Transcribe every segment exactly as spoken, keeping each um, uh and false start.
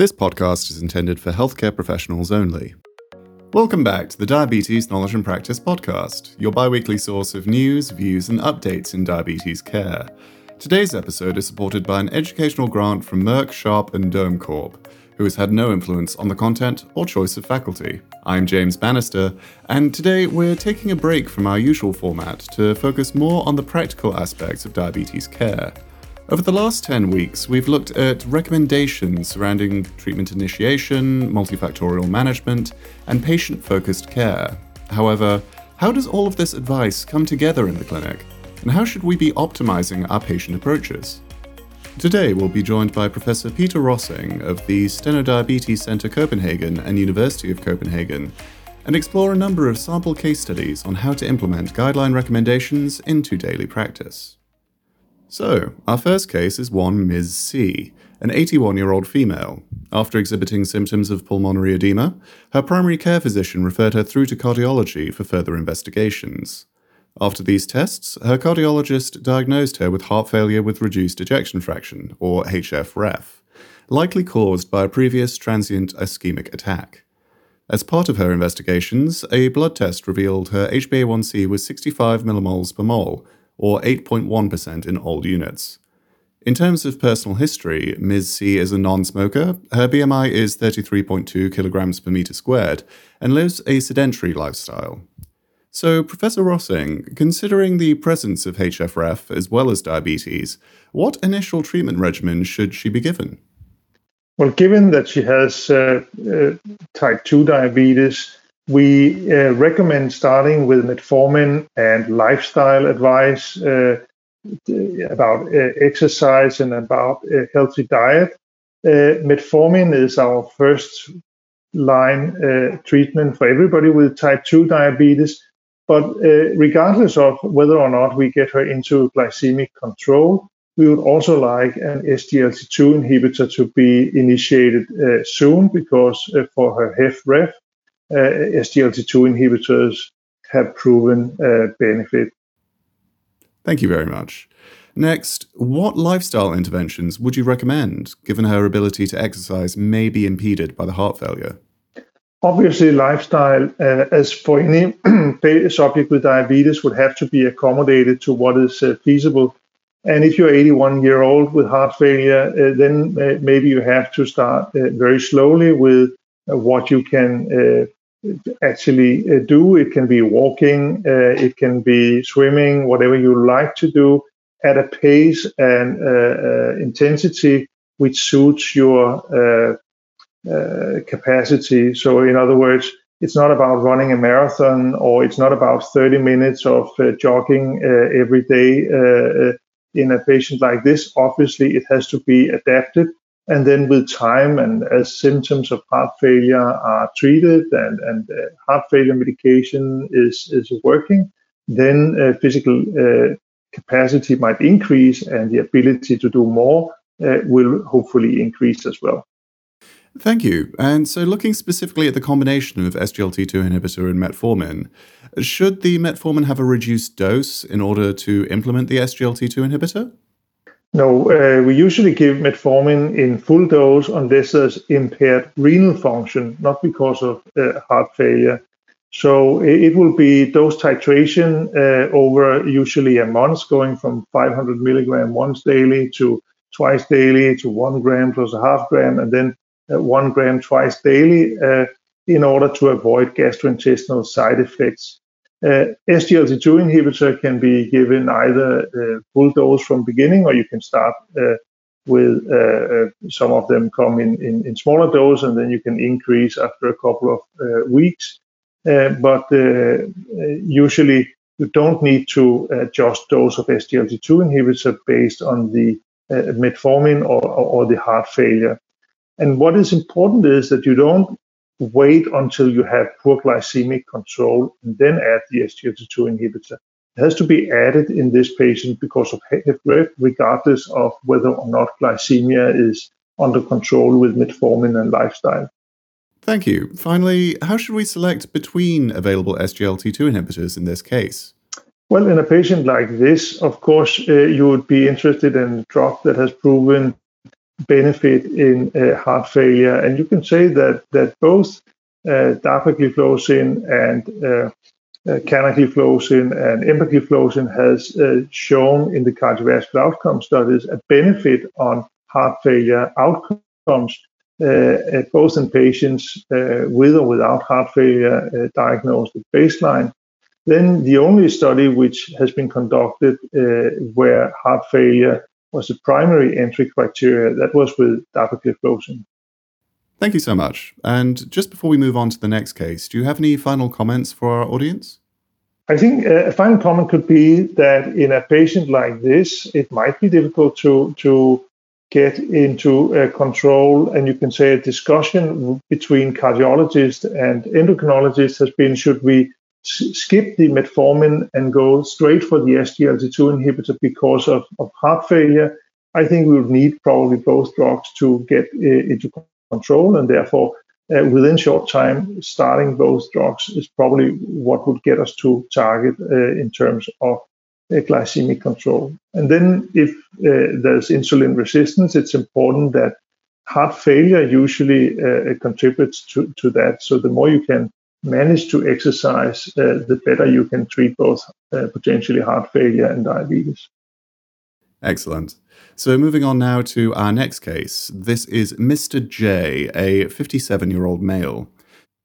This podcast is intended for healthcare professionals only. Welcome back to the Diabetes Knowledge and Practice podcast, your bi-weekly source of news, views, and updates in diabetes care. Today's episode is supported by an educational grant from Merck, Sharp, and Dome Corp, who has had no influence on the content or choice of faculty. I'm James Bannister, and today we're taking a break from our usual format to focus more on the practical aspects of diabetes care. Over the last ten weeks, we've looked at recommendations surrounding treatment initiation, multifactorial management, and patient-focused care. However, how does all of this advice come together in the clinic, and how should we be optimizing our patient approaches? Today, we'll be joined by Professor Peter Rossing of the Steno Diabetes Center Copenhagen and University of Copenhagen, and explore a number of sample case studies on how to implement guideline recommendations into daily practice. So, our first case is one Miz C, an eighty-one-year-old female. After exhibiting symptoms of pulmonary edema, her primary care physician referred her through to cardiology for further investigations. After these tests, her cardiologist diagnosed her with heart failure with reduced ejection fraction, or H F ref, likely caused by a previous transient ischemic attack. As part of her investigations, a blood test revealed her H b A one c was sixty-five millimoles per mole, or eight point one percent in all units. In terms of personal history, Miz C is a non-smoker, her B M I is thirty-three point two kilograms per meter squared, and lives a sedentary lifestyle. So, Professor Rossing, considering the presence of H F ref as well as diabetes, what initial treatment regimen should she be given? Well, given that she has uh, uh, type two diabetes, we uh, recommend starting with metformin and lifestyle advice uh, about uh, exercise and about a healthy diet. Uh, metformin is our first line uh, treatment for everybody with type two diabetes. But uh, regardless of whether or not we get her into glycemic control, we would also like an S G L T two inhibitor to be initiated uh, soon because uh, for her H F ref, Uh, S G L T two inhibitors have proven uh, benefit. Thank you very much. Next, what lifestyle interventions would you recommend, given her ability to exercise may be impeded by the heart failure? Obviously, lifestyle, uh, as for any subject with diabetes, would have to be accommodated to what is uh, feasible. And if you're eighty-one-year-old with heart failure, uh, then uh, maybe you have to start uh, very slowly with uh, what you can uh, actually uh, do. It can be walking, uh, it can be swimming, whatever you like to do at a pace and uh, uh, intensity which suits your uh, uh, capacity. So in other words, it's not about running a marathon, or it's not about thirty minutes of uh, jogging uh, every day uh, in a patient like this. Obviously, it has to be adapted. And then with time, and as symptoms of heart failure are treated and, and uh, heart failure medication is, is working, then uh, physical uh, capacity might increase, and the ability to do more uh, will hopefully increase as well. Thank you. And so looking specifically at the combination of S G L T two inhibitor and metformin, should the metformin have a reduced dose in order to implement the S G L T two inhibitor? No, uh, we usually give metformin in full dose unless there's impaired renal function, not because of uh, heart failure. So it, it will be dose titration uh, over usually a month, going from five hundred milligram once daily to twice daily to one gram plus a half gram, and then uh, one gram twice daily uh, in order to avoid gastrointestinal side effects. Uh, S G L T two inhibitor can be given either uh, full dose from beginning, or you can start uh, with uh, uh, some of them come in, in, in smaller dose, and then you can increase after a couple of uh, weeks. Uh, but uh, usually you don't need to adjust dose of S G L T two inhibitor based on the uh, metformin or, or, or the heart failure. And what is important is that you don't wait until you have poor glycemic control and then add the S G L T two inhibitor. It has to be added in this patient because of H F ref, regardless of whether or not glycemia is under control with metformin and lifestyle. Thank you. Finally, how should we select between available S G L T two inhibitors in this case? Well, in a patient like this, of course, uh, you would be interested in a drug that has proven benefit in uh, heart failure. And you can say that that both uh, dapagliflozin and uh, Uh, canagliflozin and empagliflozin has uh, shown in the cardiovascular outcome studies a benefit on heart failure outcomes, uh, both in patients uh, with or without heart failure uh, diagnosed at baseline. Then the only study which has been conducted uh, where heart failure was the primary entry criteria, that was with dapagliflozin. Thank you so much. And just before we move on to the next case, do you have any final comments for our audience? I think a final comment could be that in a patient like this, it might be difficult to, to get into a control. And you can say a discussion between cardiologists and endocrinologists has been, should we s- skip the metformin and go straight for the S G L T two inhibitor because of, of heart failure? I think we would need probably both drugs to get uh, into control, and therefore uh, within short time starting both drugs is probably what would get us to target uh, in terms of uh, glycemic control. And then if uh, there's insulin resistance, it's important that heart failure usually uh, contributes to, to that. So the more you can manage to exercise, uh, the better you can treat both uh, potentially heart failure and diabetes. Excellent. So moving on now to our next case. This is Mister J, a fifty-seven-year-old male.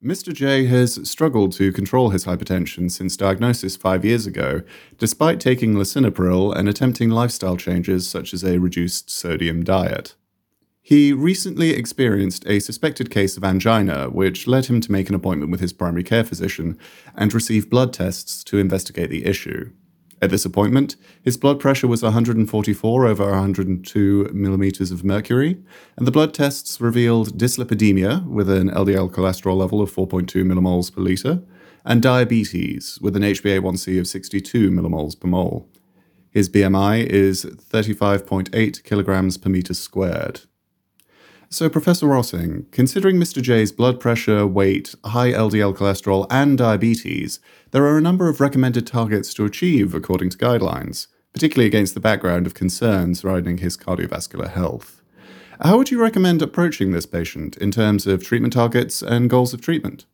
Mister J has struggled to control his hypertension since diagnosis five years ago, despite taking lisinopril and attempting lifestyle changes such as a reduced sodium diet. He recently experienced a suspected case of angina, which led him to make an appointment with his primary care physician and receive blood tests to investigate the issue. At this appointment, his blood pressure was one forty-four over one oh two millimeters of mercury, and the blood tests revealed dyslipidemia with an L D L cholesterol level of four point two millimoles per liter, and diabetes with an H b A one c of sixty-two millimoles per mole. His B M I is thirty-five point eight kilograms per meter squared. So, Professor Rossing, considering Mister J's blood pressure, weight, high L D L cholesterol, and diabetes, there are a number of recommended targets to achieve according to guidelines, particularly against the background of concerns surrounding his cardiovascular health. How would you recommend approaching this patient in terms of treatment targets and goals of treatment?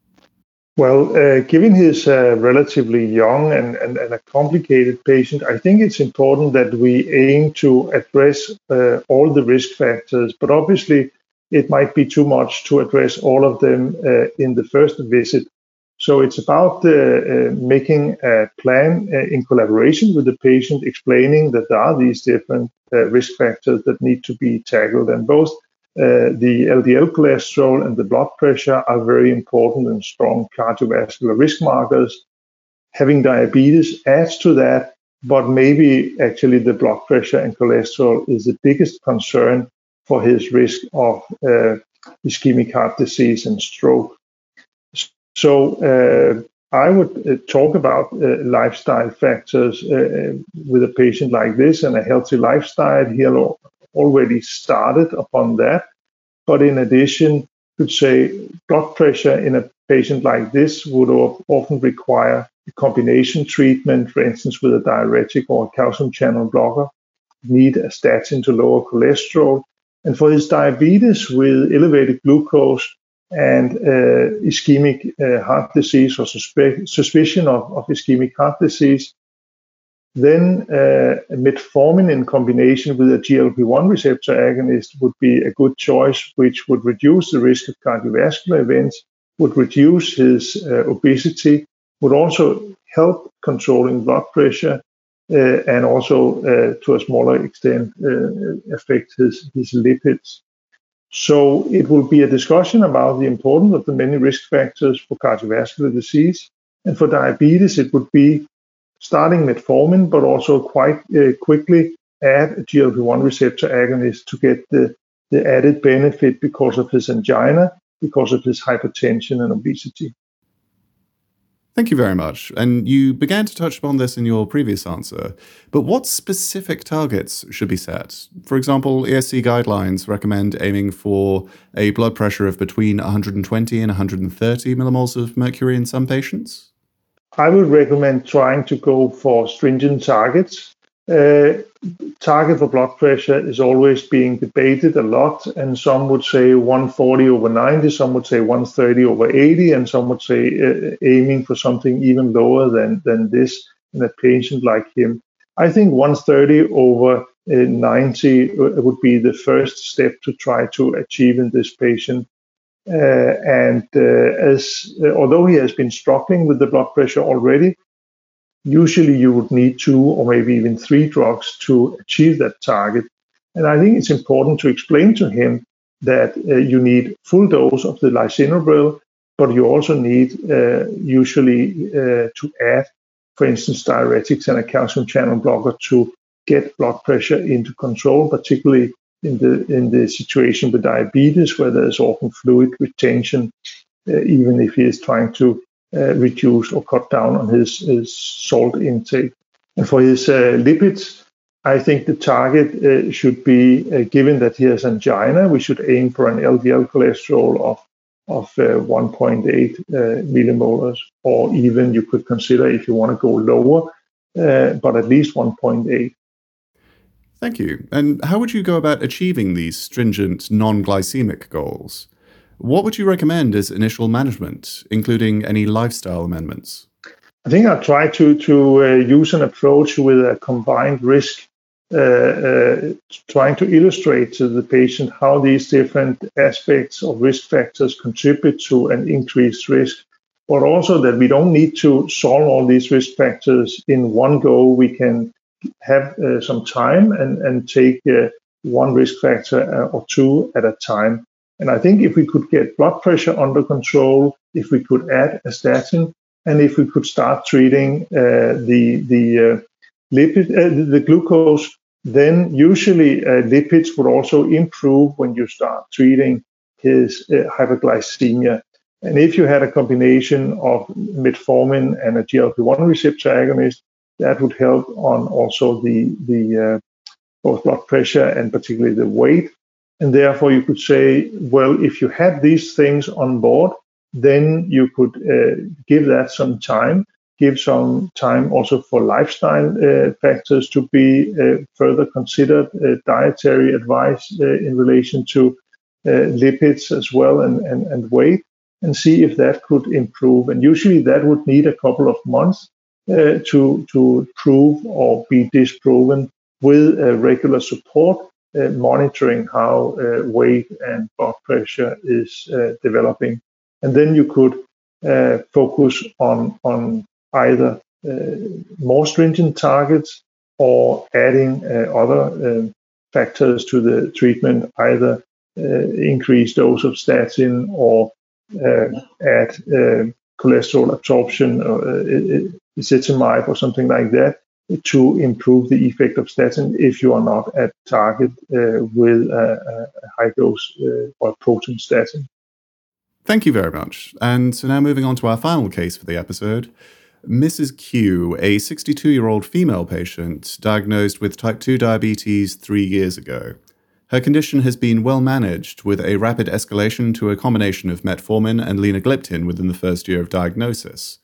Well, uh, given he's uh, relatively young and, and, and a complicated patient, I think it's important that we aim to address uh, all the risk factors, but obviously, it might be too much to address all of them uh, in the first visit. So it's about uh, uh, making a plan uh, in collaboration with the patient, explaining that there are these different uh, risk factors that need to be tackled. And both uh, the L D L cholesterol and the blood pressure are very important and strong cardiovascular risk markers. Having diabetes adds to that, but maybe actually the blood pressure and cholesterol is the biggest concern for his risk of uh, ischemic heart disease and stroke. So uh, I would uh, talk about uh, lifestyle factors uh, with a patient like this and a healthy lifestyle. He already started upon that. But in addition, could say blood pressure in a patient like this would often require a combination treatment, for instance, with a diuretic or a calcium channel blocker, need a statin to lower cholesterol. And for his diabetes with elevated glucose and uh, ischemic uh, heart disease or suspe- suspicion of, of ischemic heart disease, then uh, metformin in combination with a G L P one receptor agonist would be a good choice, which would reduce the risk of cardiovascular events, would reduce his uh, obesity, would also help controlling blood pressure, Uh, and also, uh, to a smaller extent, uh, affect his, his lipids. So it will be a discussion about the importance of the many risk factors for cardiovascular disease. And for diabetes, it would be starting metformin, but also quite uh, quickly add a G L P one receptor agonist to get the, the added benefit because of his angina, because of his hypertension and obesity. Thank you very much. And you began to touch upon this in your previous answer, but what specific targets should be set? For example, E A S D guidelines recommend aiming for a blood pressure of between one twenty and one thirty millimoles of mercury in some patients. I would recommend trying to go for stringent targets. uh, target for blood pressure is always being debated a lot, and some would say one forty over ninety, some would say one thirty over eighty, and some would say uh, aiming for something even lower than, than this in a patient like him. I think one thirty over ninety would be the first step to try to achieve in this patient. Uh, and uh, as uh, although he has been struggling with the blood pressure already, usually you would need two or maybe even three drugs to achieve that target. And I think it's important to explain to him that uh, you need full dose of the lisinopril, but you also need uh, usually uh, to add, for instance, diuretics and a calcium channel blocker to get blood pressure into control, particularly in the in the situation with diabetes, where there's often fluid retention, uh, even if he is trying to uh, reduce or cut down on his, his salt intake. And for his uh, lipids, I think the target uh, should be, uh, given that he has angina, we should aim for an L D L cholesterol of, of uh, one point eight uh, millimolars, or even you could consider if you want to go lower, uh, but at least one point eight. Thank you. And how would you go about achieving these stringent non-glycemic goals? What would you recommend as initial management, including any lifestyle amendments? I think I'll try to, to uh, use an approach with a combined risk, uh, uh, trying to illustrate to the patient how these different aspects of risk factors contribute to an increased risk, but also that we don't need to solve all these risk factors in one go. We can have uh, some time and, and take uh, one risk factor uh, or two at a time. And I think if we could get blood pressure under control, if we could add a statin, and if we could start treating uh, the the uh, lipid, uh, the glucose, then usually uh, lipids would also improve when you start treating his uh, hyperglycemia. And if you had a combination of metformin and a G L P one receptor agonist, that would help on also the, the uh, both blood pressure and particularly the weight. And therefore you could say, well, if you had these things on board, then you could uh, give that some time, give some time also for lifestyle uh, factors to be uh, further considered, uh, dietary advice uh, in relation to uh, lipids as well and, and, and weight, and see if that could improve. And usually that would need a couple of months Uh, to to prove or be disproven with uh, regular support, uh, monitoring how uh, weight and blood pressure is uh, developing. And then you could uh, focus on, on either uh, more stringent targets or adding uh, other uh, factors to the treatment, either uh, increased dose of statin or uh, add uh, cholesterol absorption or uh, ezetimibe or something like that to improve the effect of statin if you are not at target uh, with a, a high dose uh, or proton statin. Thank you very much. And so now moving on to our final case for the episode, Missus Q, a sixty-two-year-old female patient diagnosed with type two diabetes three years ago. Her condition has been well managed with a rapid escalation to a combination of metformin and linagliptin within the first year of diagnosis.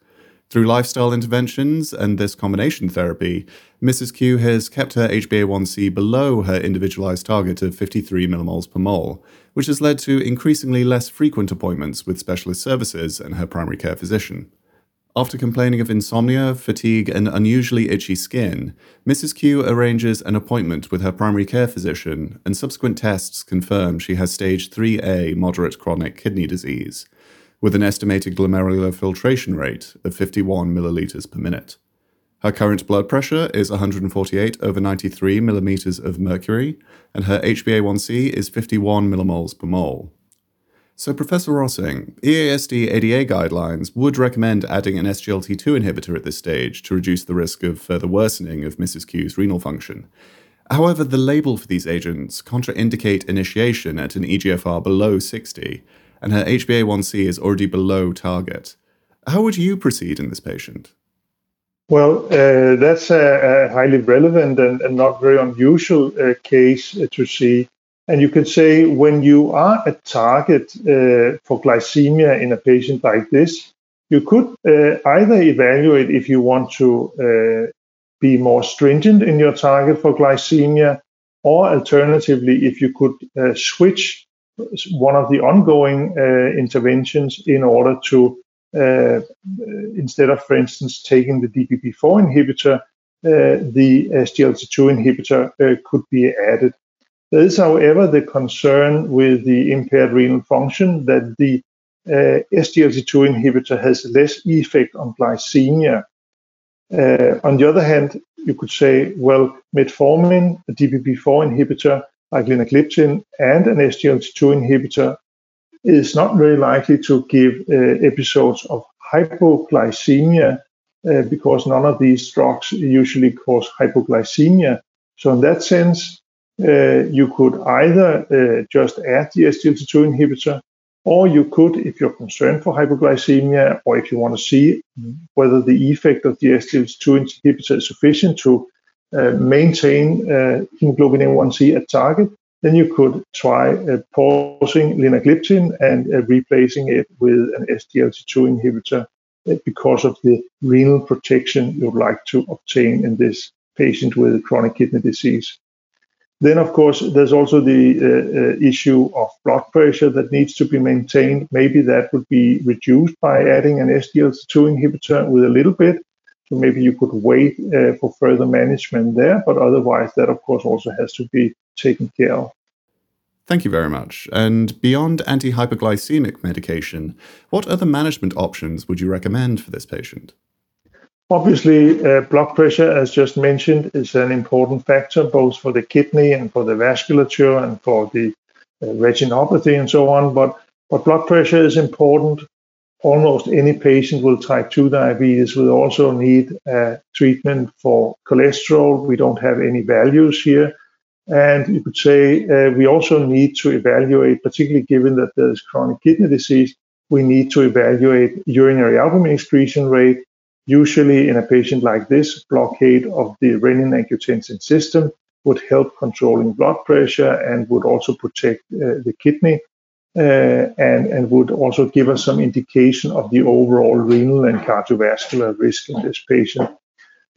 Through lifestyle interventions and this combination therapy, Missus Q has kept her H b A one C below her individualized target of fifty-three millimoles per mole, which has led to increasingly less frequent appointments with specialist services and her primary care physician. After complaining of insomnia, fatigue, and unusually itchy skin, Missus Q arranges an appointment with her primary care physician, and subsequent tests confirm she has stage three A moderate chronic kidney disease, with an estimated glomerular filtration rate of fifty-one milliliters per minute. Her current blood pressure is one forty-eight over ninety-three millimeters of mercury, and her H b A one C is fifty-one millimoles per mole. So Professor Rossing, E A S D A D A guidelines would recommend adding an S G L T two inhibitor at this stage to reduce the risk of further worsening of Missus Q's renal function. However, the label for these agents contraindicate initiation at an E G F R below sixty, and her H b A one C is already below target. How would you proceed in this patient? Well, uh, that's a, a highly relevant and, and not very unusual uh, case uh, to see. And you could say when you are at target uh, for glycemia in a patient like this, you could uh, either evaluate if you want to be more stringent in your target for glycemia, or alternatively, if you could uh, switch one of the ongoing uh, interventions in order to, uh, instead of, for instance, taking the D P P four inhibitor, uh, the S G L T two inhibitor uh, could be added. There is, however, the concern with the impaired renal function that the uh, S G L T two inhibitor has less effect on glycemia. Uh, on the other hand, you could say, well, metformin, a D P P four inhibitor, like linagliptin, and an S G L T two inhibitor is not very likely to give uh, episodes of hypoglycemia uh, because none of these drugs usually cause hypoglycemia. So in that sense, uh, you could either uh, just add the S G L T two inhibitor, or you could, if you're concerned for hypoglycemia, or if you want to see whether the effect of the S G L T two inhibitor is sufficient to Uh, maintain uh, hemoglobin A one C at target, then you could try uh, pausing linagliptin and uh, replacing it with an S G L T two inhibitor uh, because of the renal protection you'd like to obtain in this patient with chronic kidney disease. Then, of course, there's also the uh, uh, issue of blood pressure that needs to be maintained. Maybe that would be reduced by adding an S G L T two inhibitor with a little bit. So maybe you could wait uh, for further management there, but otherwise that, of course, also has to be taken care of. Thank you very much. And beyond anti-hyperglycemic medication, what other management options would you recommend for this patient? Obviously, uh, blood pressure, as just mentioned, is an important factor, both for the kidney and for the vasculature and for the uh, retinopathy and so on. But, but blood pressure is important. Almost any patient with type two diabetes will also need uh, treatment for cholesterol. We don't have any values here. And you could say uh, we also need to evaluate, particularly given that there's chronic kidney disease, we need to evaluate urinary albumin excretion rate. Usually in a patient like this, blockade of the renin-angiotensin system would help controlling blood pressure and would also protect uh, the kidney. Uh, and, and would also give us some indication of the overall renal and cardiovascular risk in this patient.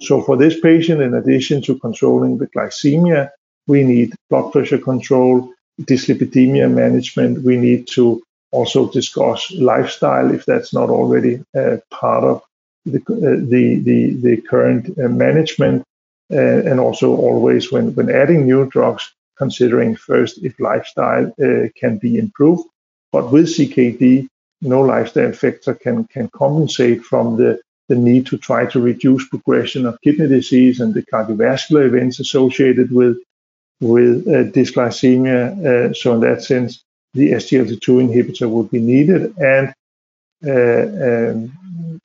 So for this patient, in addition to controlling the glycemia, we need blood pressure control, dyslipidemia management. We need to also discuss lifestyle if that's not already uh, part of the, uh, the, the, the current uh, management. Uh, and also always when, when adding new drugs, considering first if lifestyle uh, can be improved. But with C K D, no lifestyle factor can, can compensate from the, the need to try to reduce progression of kidney disease and the cardiovascular events associated with, with uh, dysglycemia. Uh, so in that sense, the S G L T two inhibitor would be needed. And uh, um,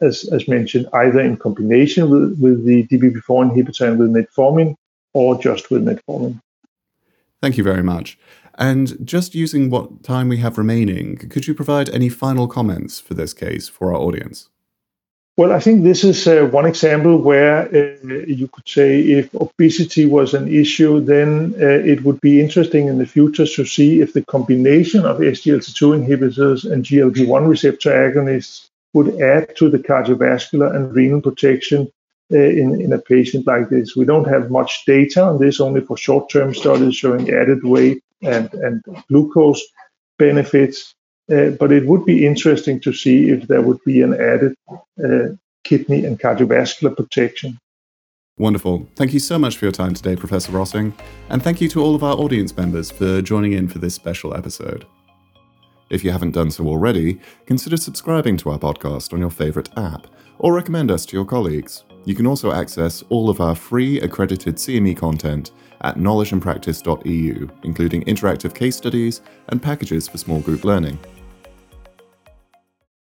as, as mentioned, either in combination with, with the D P P four inhibitor and with metformin, or just with metformin. Thank you very much. And just using what time we have remaining, could you provide any final comments for this case for our audience? Well, I think this is uh, one example where uh, you could say if obesity was an issue, then uh, it would be interesting in the future to see if the combination of S G L T two inhibitors and G L P one receptor agonists would add to the cardiovascular and renal protection In, in a patient like this. We don't have much data on this, only for short-term studies showing added weight and, and glucose benefits. Uh, but it would be interesting to see if there would be an added uh, kidney and cardiovascular protection. Wonderful. Thank you so much for your time today, Professor Rossing. And thank you to all of our audience members for joining in for this special episode. If you haven't done so already, consider subscribing to our podcast on your favorite app or recommend us to your colleagues. You can also access all of our free accredited C M E content at knowledge and practice dot e u, including interactive case studies and packages for small group learning.